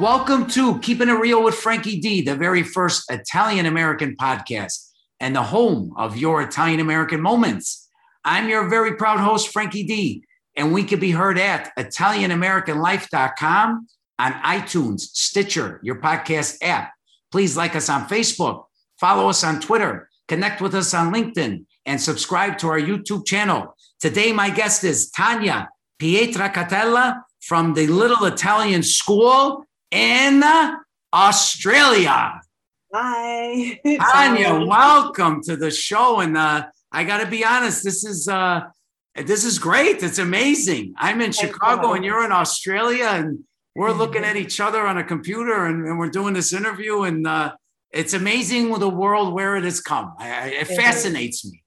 Welcome to Keeping It Real with Frankie D, the very first Italian-American podcast and the home of your Italian-American moments. I'm your very proud host, Frankie D, and we can be heard at ItalianAmericanLife.com, on iTunes, Stitcher, your podcast app. Please like us on Facebook, follow us on Twitter, connect with us on LinkedIn, and subscribe to our YouTube channel. Today, my guest is Tanya Pietra Catella from the Little Italian School in Australia. Hi. Tanya, welcome to the show. And I got to be honest, this is great. It's amazing. I'm in Chicago and you're in Australia, and we're looking at each other on a computer, and we're doing this interview. And it's amazing with the world where it has come. It fascinates me.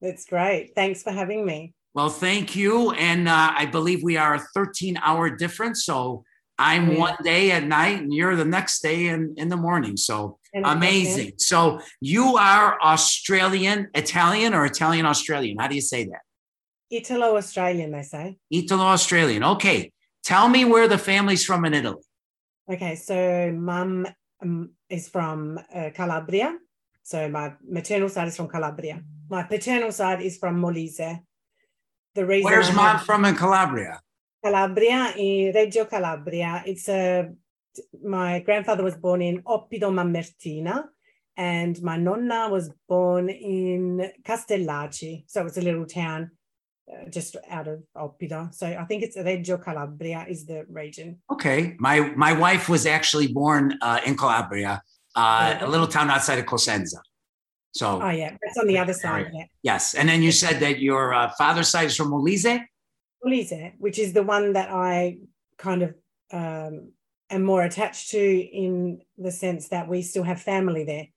It's great. Thanks for having me. Well, thank you. And I believe we are a 13-hour difference. So I'm one day at night and you're the next day in the morning. So amazing. Okay. So you are Australian, Italian, or Italian Australian? How do you say that? Italo-Australian, they say. Italo-Australian. Okay. Tell me where the family's from in Italy. Okay. So mum is from Calabria. So my maternal side is from Calabria. My paternal side is from Molise. Where's mom from in Calabria? Calabria, in Reggio Calabria. It's my grandfather was born in Oppido Mamertina, and my nonna was born in Castellacci. So it's a little town just out of Oppido. So I think it's Reggio Calabria is the region. Okay. My wife was actually born in Calabria, a little town outside of Cosenza. So, that's on the other side. Yeah. Yes. And then you said that your father's side is from Molise? Molise, which is the one that I kind of am more attached to, in the sense that we still have family there.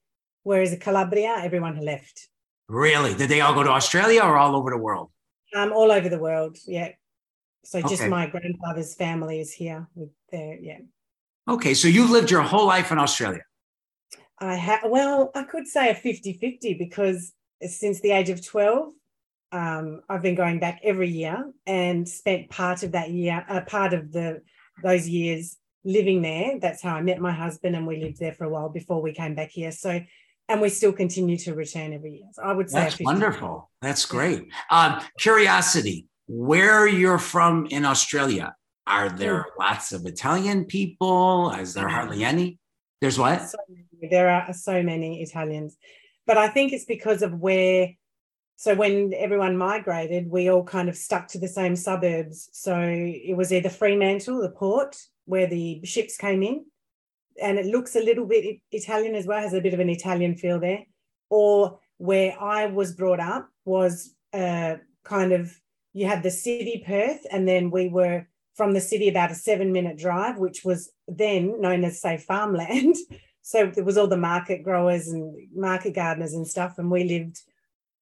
Whereas in Calabria, everyone left. Really? Did they all go to Australia or all over the world? All over the world, yeah. So just my grandfather's family is here with their, yeah. Okay. So you lived your whole life in Australia? I could say a 50-50, because since the age of 12, I've been going back every year and spent part of those years living there. That's how I met my husband, and we lived there for a while before we came back here. So, and we still continue to return every year. So I would say that's wonderful. That's great. Curiosity, where you're from in Australia, are there lots of Italian people? Is there hardly any? There's what? There are so many Italians. But I think it's because of so when everyone migrated, we all kind of stuck to the same suburbs. So it was either Fremantle, the port, where the ships came in, and it looks a little bit Italian as well, has a bit of an Italian feel there. Or where I was brought up was kind of, you had the city Perth, and then we were from the city about a 7-minute drive, which was then known as, say, farmland. So it was all the market growers and market gardeners and stuff. And we lived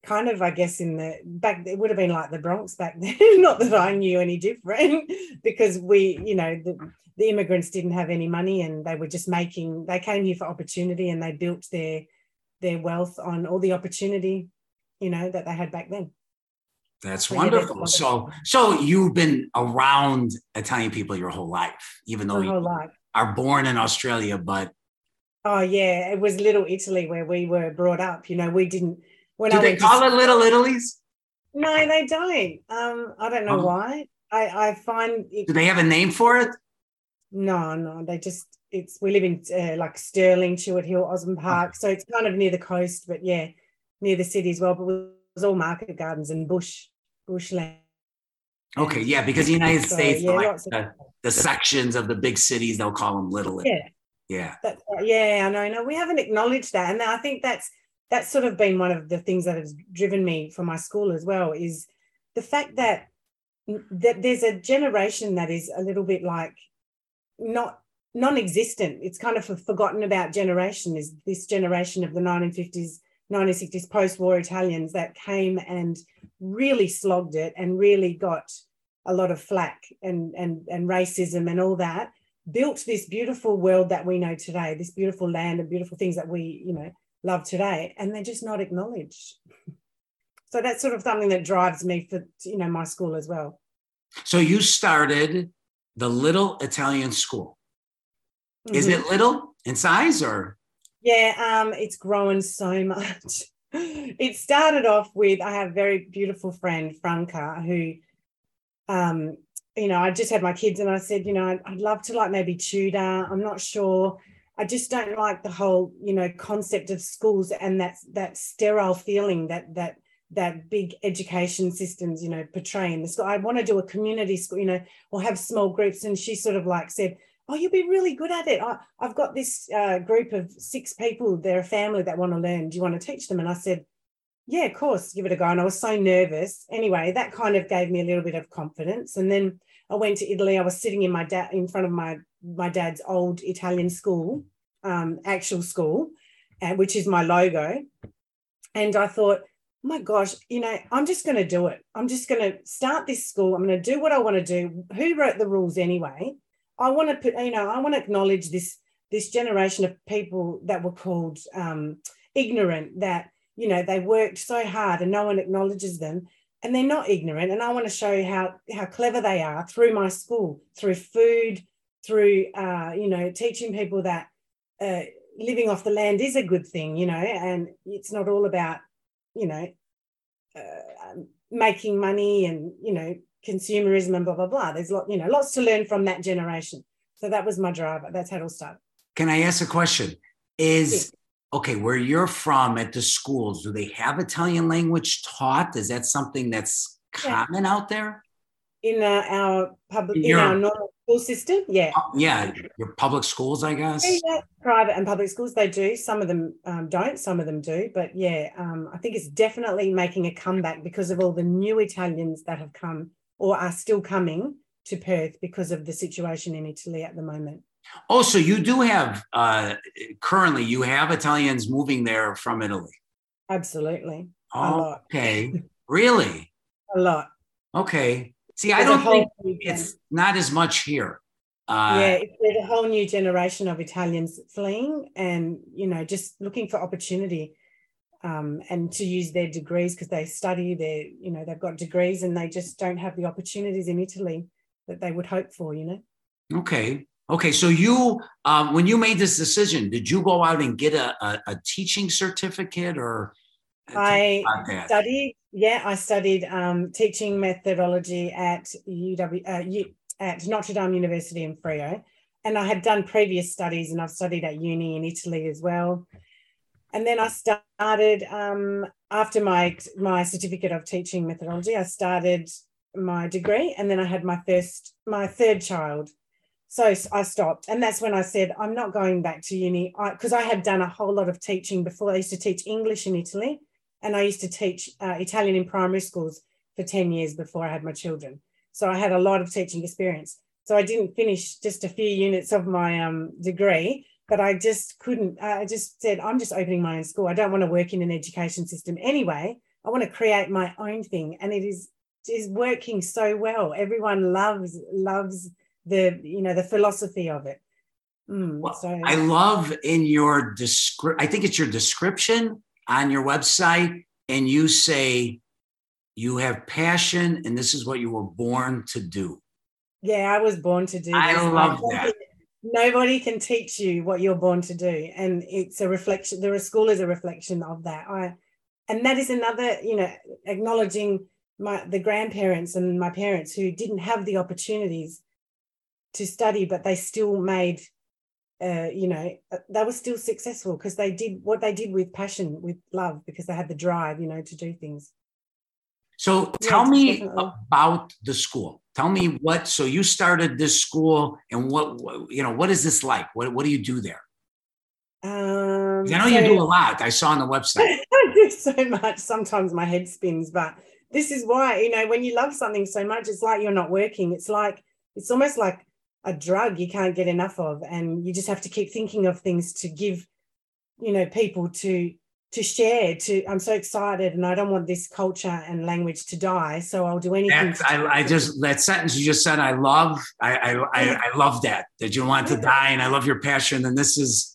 kind of, I guess, it would have been like the Bronx back then. Not that I knew any different, because the immigrants didn't have any money, and they were just they came here for opportunity, and they built their wealth on all the opportunity, that they had back then. That's wonderful. So you've been around Italian people your whole life, even though you are born in Australia, but. Oh, yeah. It was Little Italy where we were brought up. We didn't. Do they call it Little Italies? No, they don't. I don't know why. I find. Do they have a name for it? No. They just, we live in like Stirling, Stewart Hill, Osmond Park. So it's kind of near the coast, but yeah, near the city as well. But it was all market gardens and bushland. Okay. Yeah. Because the United States, the sections of the big cities, they'll call them Little Italy. Yeah. Yeah. I know. No, we haven't acknowledged that. And I think that's sort of been one of the things that has driven me for my school as well, is the fact that there's a generation that is a little bit like not non-existent. It's kind of a forgotten about generation, is this generation of the 1950s, 1960s post-war Italians that came and really slogged it and really got a lot of flack and racism and all that. Built this beautiful world that we know today, this beautiful land and beautiful things that we, love today, and they're just not acknowledged. So that's sort of something that drives me for, my school as well. So you started the Little Italian School. Mm-hmm. Is it little in size or? Yeah, it's grown so much. It started off with, I have a very beautiful friend, Franca, who, you know, I just had my kids and I said, you know, I'd love to like maybe tutor. I'm not sure. I just don't like the whole, you know, concept of schools and that sterile feeling that big education systems, you know, portray in the school. I want to do a community school, you know, or have small groups. And she sort of like said, oh, you'll be really good at it. I've got this group of 6 people. They're a family that want to learn. Do you want to teach them? And I said, yeah, of course, give it a go. And I was so nervous. Anyway, that kind of gave me a little bit of confidence. And then I went to Italy. I was sitting in front of my dad's old Italian school, actual school, which is my logo. And I thought, my gosh, you know, I'm just going to do it. I'm just going to start this school. I'm going to do what I want to do. Who wrote the rules anyway? I want to put, you know, I want to acknowledge this generation of people that were called ignorant, that, you know, they worked so hard and no one acknowledges them and they're not ignorant. And I want to show how clever they are through my school, through food, through, you know, teaching people that living off the land is a good thing, you know, and it's not all about, you know, making money and, you know, consumerism and blah, blah, blah. There's lots to learn from that generation. So that was my driver. That's how it all started. Can I ask a question? Is, okay, where you're from at the schools, do they have Italian language taught? Is that something that's common out there? In our public, in our normal school system? Yeah. Yeah, your public schools, I guess. Yeah, private and public schools, they do. Some of them don't, some of them do. But yeah, I think it's definitely making a comeback because of all the new Italians that have come or are still coming to Perth because of the situation in Italy at the moment. Oh, so you do have, currently you have Italians moving there from Italy? Absolutely. Oh, a lot. Okay. Really? A lot. Okay. See, there's, I don't think it's not as much here. There's a whole new generation of Italians fleeing and, you know, just looking for opportunity. And to use their degrees because they study, they've got degrees and they just don't have the opportunities in Italy that they would hope for, you know. Okay. So you, when you made this decision, did you go out and get a teaching certificate or? I studied teaching methodology at at Notre Dame University in Frio. And I had done previous studies and I've studied at uni in Italy as well. And then I started, after my certificate of teaching methodology, I started my degree and then I had my third child. So I stopped. And that's when I said, I'm not going back to uni because I had done a whole lot of teaching before. I used to teach English in Italy and I used to teach Italian in primary schools for 10 years before I had my children. So I had a lot of teaching experience. So I didn't finish just a few units of my degree. But I just couldn't, I just said, I'm just opening my own school. I don't want to work in an education system anyway. I want to create my own thing. And it is working so well. Everyone loves the, you know, the philosophy of it. I love in your I think it's your description on your website. And you say you have passion and this is what you were born to do. Yeah, I was born to do this. I love that. Nobody can teach you what you're born to do. And it's a reflection. The school is a reflection of that. And that is another, you know, acknowledging the grandparents and my parents who didn't have the opportunities to study, but they still made, you know, they were still successful because they did what they did with passion, with love, because they had the drive, you know, to do things. So tell me about the school. Tell me so you started this school and what, you know, what is this like? What do you do there? I know you do a lot. I saw on the website. I do so much. Sometimes my head spins, but this is why, you know, when you love something so much, it's like you're not working. It's like, it's almost like a drug you can't get enough of. And you just have to keep thinking of things to give, you know, people to share, I'm so excited and I don't want this culture and language to die. So I'll do anything. That sentence you just said, I love that you want to die and I love your passion. And this is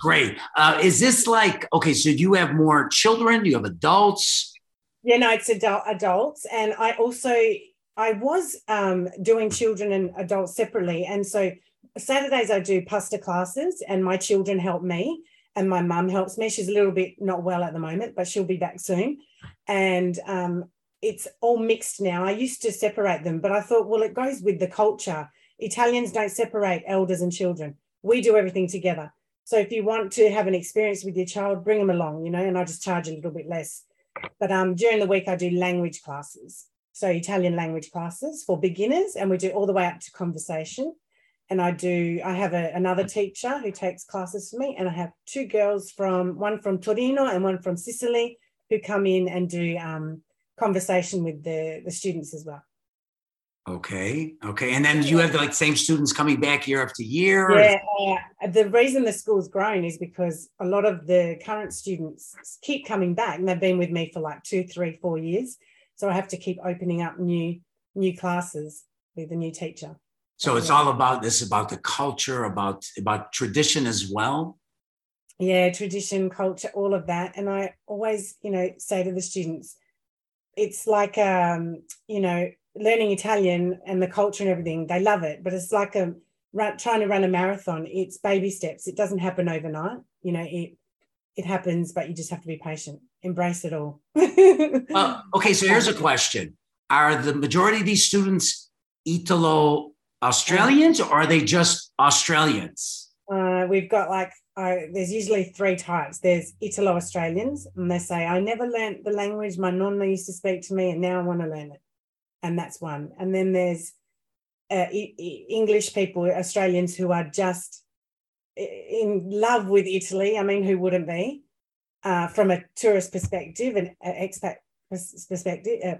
great. Is this like, okay, so do you have more children? Do you have adults? Yeah, no, it's adults. And I was doing children and adults separately. And so Saturdays I do pasta classes and my children help me and my mum helps me. She's a little bit not well at the moment, but she'll be back soon. And it's all mixed now. I used to separate them, but I thought, well, it goes with the culture. Italians don't separate elders and children. We do everything together. So if you want to have an experience with your child, bring them along, you know, and I just charge a little bit less. But during the week, I do language classes. So Italian language classes for beginners, and we do all the way up to conversation. And I have another teacher who takes classes for me, and I have two girls one from Torino and one from Sicily, who come in and do conversation with the students as well. Okay. And then you have the same students coming back year after year? Yeah. The reason the school's grown is because a lot of the current students keep coming back, and they've been with me for 2, 3, 4 years. So I have to keep opening up new classes with a new teacher. So it's all about this, about the culture, about tradition as well. Yeah, tradition, culture, all of that. And I always, say to the students, it's learning Italian and the culture and everything. They love it, but it's like trying to run a marathon. It's baby steps. It doesn't happen overnight. It happens, but you just have to be patient. Embrace it all. Okay, so here's a question. Are the majority of these students Italo-Australians, or are they just Australians? We've got there's usually 3 types. There's Italo-Australians, and they say, I never learnt the language. My nonna used to speak to me, and now I want to learn it. And that's one. And then there's English people, Australians, who are just in love with Italy. I mean, who wouldn't be? From a tourist perspective and expat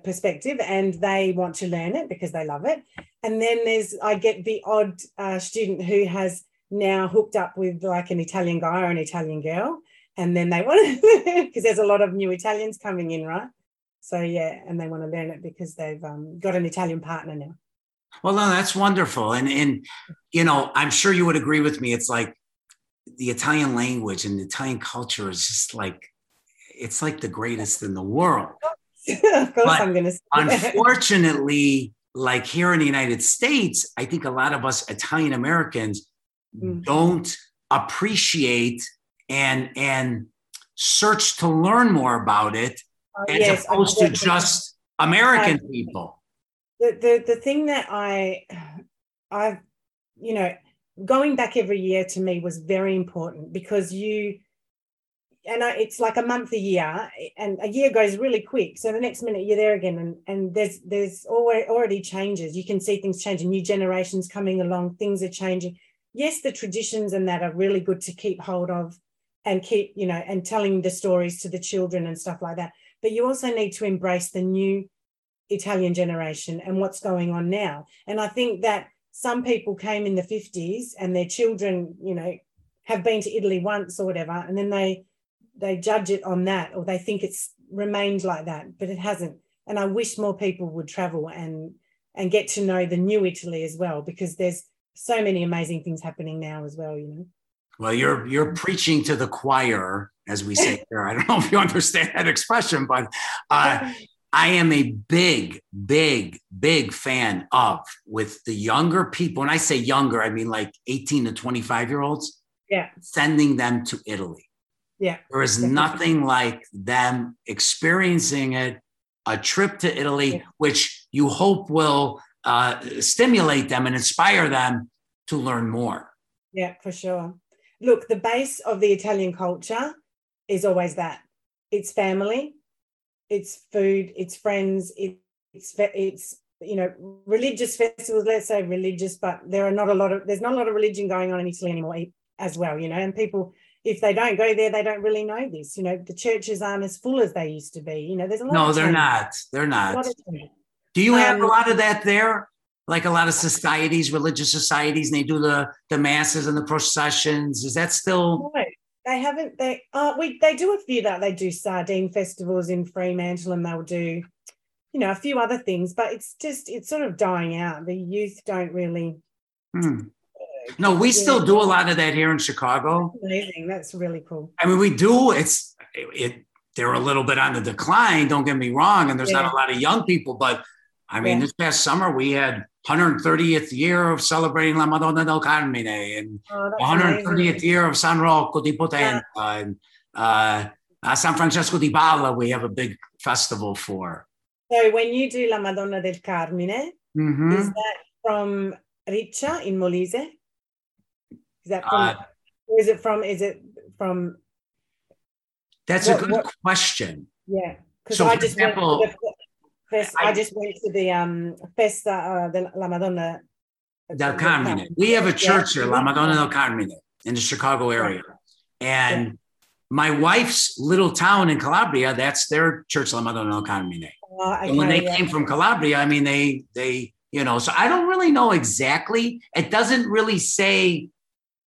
perspective, and they want to learn it because they love it. And then I get the odd student who has now hooked up with an Italian guy or an Italian girl, and then they want to, because there's a lot of new Italians coming in, right? So yeah, and they want to learn it because they've got an Italian partner now. Well, no, that's wonderful, and I'm sure you would agree with me. It's the Italian language and the Italian culture is just it's the greatest in the world. Of course, but I'm going to say unfortunately, here in the United States, I think a lot of us Italian Americans don't appreciate and search to learn more about it as opposed to just American people. The thing that I've, going back every year to me was very important because it's a month a year, and a year goes really quick. So the next minute you're there again, and there's already changes. You can see things changing, new generations coming along, things are changing. Yes, the traditions and that are really good to keep hold of and keep, and telling the stories to the children and stuff like that. But you also need to embrace the new Italian generation and what's going on now. And I think that some people came in the 50s and their children, have been to Italy once or whatever, and then they judge it on that, or they think it's remained like that, but it hasn't. And I wish more people would travel and get to know the new Italy as well, because there's so many amazing things happening now as well, Well, you're preaching to the choir, as we say here. I don't know if you understand that expression, but I am a big, big, big fan of with the younger people. When I say younger, I mean 18 to 25-year-olds. Yeah. Sending them to Italy. Yeah. There is nothing like them experiencing it, a trip to Italy, which you hope will stimulate them and inspire them to learn more. Yeah, for sure. Look, the base of the Italian culture is always that. It's family. It's food, it's friends, it's religious festivals. Let's say religious, but there's not a lot of religion going on in Italy anymore as well, And people, if they don't go there, they don't really know this. The churches aren't as full as they used to be. There's a lot. No, they're not. They're not. Do you have a lot of that there? A lot of societies, religious societies, and they do the masses and the processions. Is that still? No. They haven't. They do a few that they do sardine festivals in Fremantle, and they'll do, a few other things. But it's sort of dying out. The youth don't really. No, we still do a lot of that here in Chicago. That's amazing. That's really cool. I mean, we do. They're a little bit on the decline. Don't get me wrong. And there's not a lot of young people. But I mean, this past summer we had 130th year of celebrating La Madonna del Carmine, and 130th amazing. Year of San Rocco di Potenza, and San Francesco di Paola, we have a big festival for. So when you do La Madonna del Carmine, is that from Riccia in Molise? Is that from, or is it from, That's a good question. Yeah, because so I just went to the Festa de La Madonna del Carmine. We have a church here, La Madonna del Carmine, in the Chicago area. And my wife's little town in Calabria, that's their church, La Madonna del Carmine. So when they came from Calabria, I mean, they, you know, so I don't really know exactly. It doesn't really say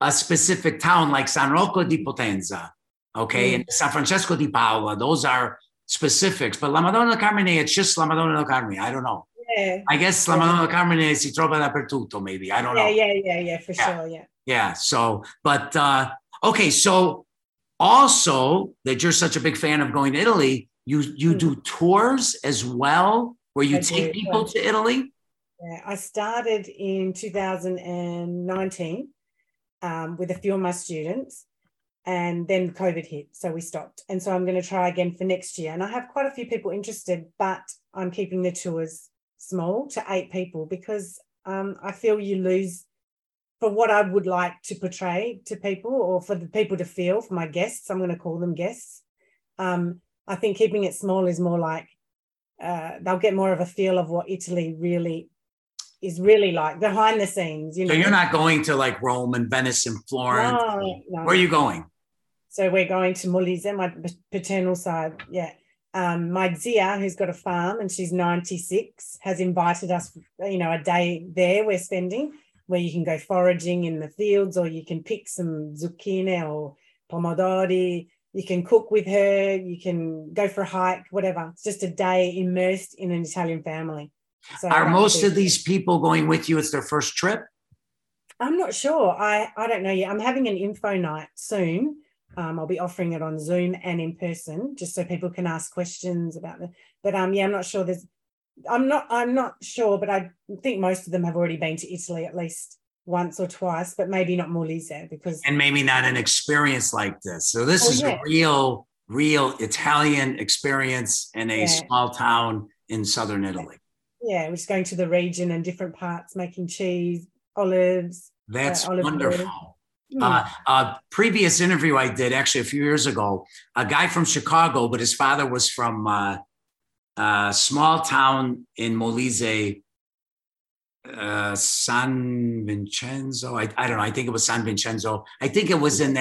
a specific town like San Rocco di Potenza, okay, and San Francesco di Paola. Those are specifics, but La Madonna del Carmine, it's just La Madonna del Carmine. I don't know. Yeah. I guess La Madonna del Carmine si trova dappertutto, maybe. I don't know. Yeah, for sure. Yeah, so, but, okay, so also that you're such a big fan of going to Italy, you do tours as well, where you take people to Italy? Yeah, I started in 2019 with a few of my students. And then COVID hit, so we stopped. And so I'm going to try again for next year. And I have quite a few people interested, but I'm keeping the tours small to 8 people because I feel you lose for what I would like to portray to people or for the people to feel, for my guests. I'm going to call them guests. I think keeping it small is more like they'll get more of a feel of what Italy really is really like behind the scenes. You know? So you're not going to like Rome and Venice and Florence. No. Where are you going? So we're going to Molise, my paternal side, my Zia, who's got a farm and she's 96, has invited us, you know, a day there we're spending where you can go foraging in the fields or you can pick some zucchini or pomodori, you can cook with her, you can go for a hike, whatever. It's just a day immersed in an Italian family. So are most of these people going with you? It's their first trip? I'm not sure. I don't know yet. I'm having an info night soon. I'll be offering it on Zoom and in person, just so people can ask questions about them. But I'm not sure. I'm not sure, but I think most of them have already been to Italy at least once or twice, but maybe not Molise because and maybe not an experience like this. So this is a real Italian experience in a small town in southern Italy. Yeah, we're just going to the region and different parts, making cheese, olives. That's wonderful. A previous interview I did actually a few years ago, a guy from Chicago, but his father was from a small town in Molise, San Vincenzo. I don't know. I think it was San Vincenzo. I think it was San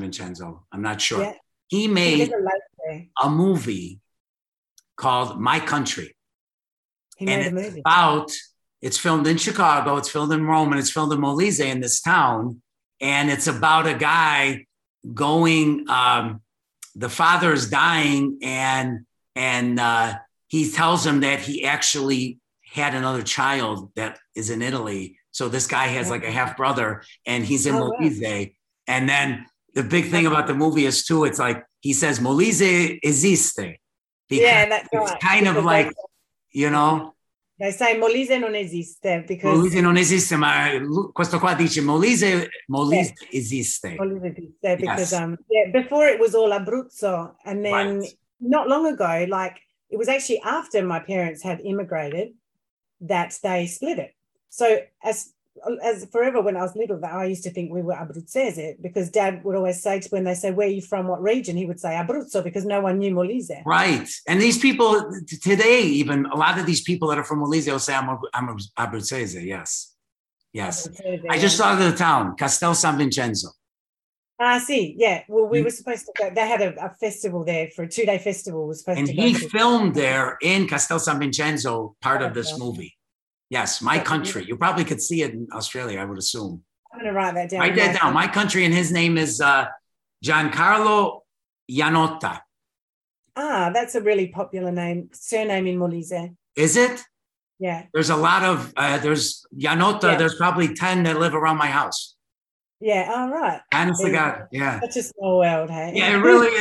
Vincenzo. I'm not sure. Yeah. He made a movie called My Country. It's filmed in Chicago, it's filmed in Rome, and it's filmed in Molise in this town. And it's about a guy going, the father is dying and he tells him that he actually had another child that is in Italy. So this guy has like a half brother and he's in Molise. Right. And then the big thing about the movie is too, it's like, he says, Molise esiste. Because that's right. It's kind of like, you know. They say Molise non esiste because Molise non esiste, ma questo qua dice Molise esiste. Molise esiste because before it was all Abruzzo, and then not long ago, like it was actually after my parents had immigrated that they split it. So as forever when I was little, I used to think we were Abruzzese because Dad would always say when they say, where are you from, what region? He would say Abruzzo because no one knew Molise. Right. And these people today, even a lot of these people that are from Molise will say, I'm Abruzzese. Yes. Abruzzese, I just thought of the town, Castel San Vincenzo. See, yeah. Well, we were supposed to go. They had a festival there for a 2-day festival. He filmed there in Castel San Vincenzo, part of this movie. Yes, My Country. You probably could see it in Australia, I would assume. I'm going to write that down. Write that down. My Country, and his name is Giancarlo Yannotta. Ah, that's a really popular name, surname in Molise. Is it? Yeah. There's a lot of, there's Yannotta, there's probably 10 that live around my house. Yeah, all right. Honest to God, yeah. Such a small world, hey? Yeah, it really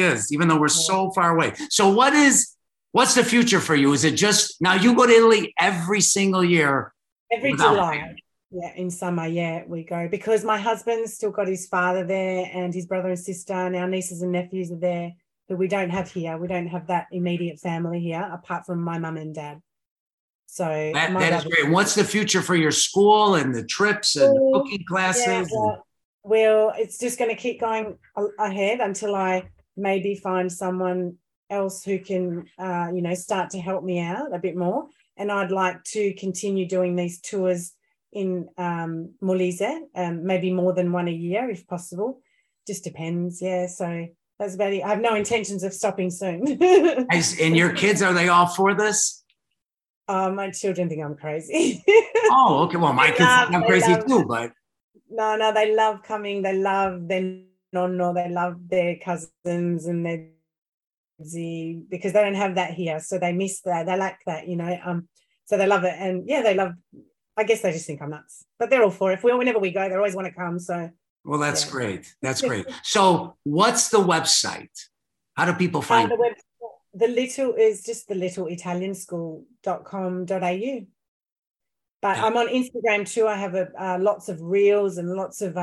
is. Even though we're so far away. So what is What's the future for you? Is it just, now you go to Italy every single year? Every July. Yeah, in summer, yeah, we go. Because my husband's still got his father there and his brother and sister, and our nieces and nephews are there that we don't have here. We don't have that immediate family here, apart from my mum and dad. So that is great. What's the future for your school and the trips and the cooking classes? Yeah, well, it's just going to keep going ahead until I maybe find someone else who can, start to help me out a bit more. And I'd like to continue doing these tours in Molise, maybe more than one a year if possible. Just depends, yeah. So that's about it. I have no intentions of stopping soon. And your kids, are they all for this? Oh, my children think I'm crazy. Oh, okay. Well, my kids think I'm crazy too, but... No, they love coming. They love their nonno. They love their cousins and their... because they don't have that here. So they miss that. They like that, so they love it. And, yeah, they love... I guess they just think I'm nuts. But they're all for it. Whenever we go, they always want to come, so... Well, that's great. That's great. So what's the website? How do people find it? The Little Italian School.com.au. But I'm on Instagram too. I have lots of reels and lots of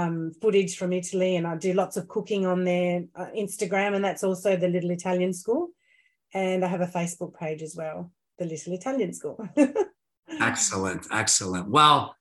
footage from Italy, and I do lots of cooking on their Instagram, and that's also the Little Italian School. And I have a Facebook page as well, the Little Italian School. Excellent. Well,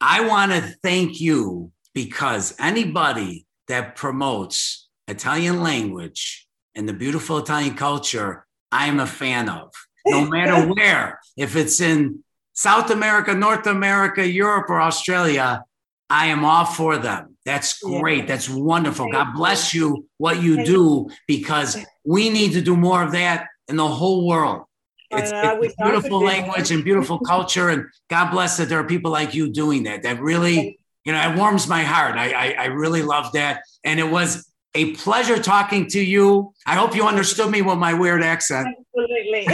I want to thank you, because anybody that promotes Italian language and the beautiful Italian culture, I'm a fan of, no matter where. If it's in South America, North America, Europe, or Australia, I am all for them. That's great. Yeah. That's wonderful. God bless you, what you do, because we need to do more of that in the whole world. It's beautiful language and beautiful culture, and God bless that there are people like you doing that. That really, it warms my heart. I really love that. And it was a pleasure talking to you. I hope you understood me with my weird accent. Absolutely.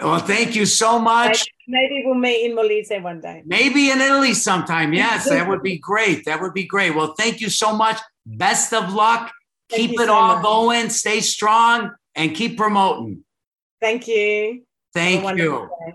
Well, thank you so much. Maybe we'll meet in Molise one day. Maybe in Italy sometime. Yes, that would be great. Well, thank you so much. Best of luck. Keep it all going. Stay strong and keep promoting. Thank you. Thank you. Day.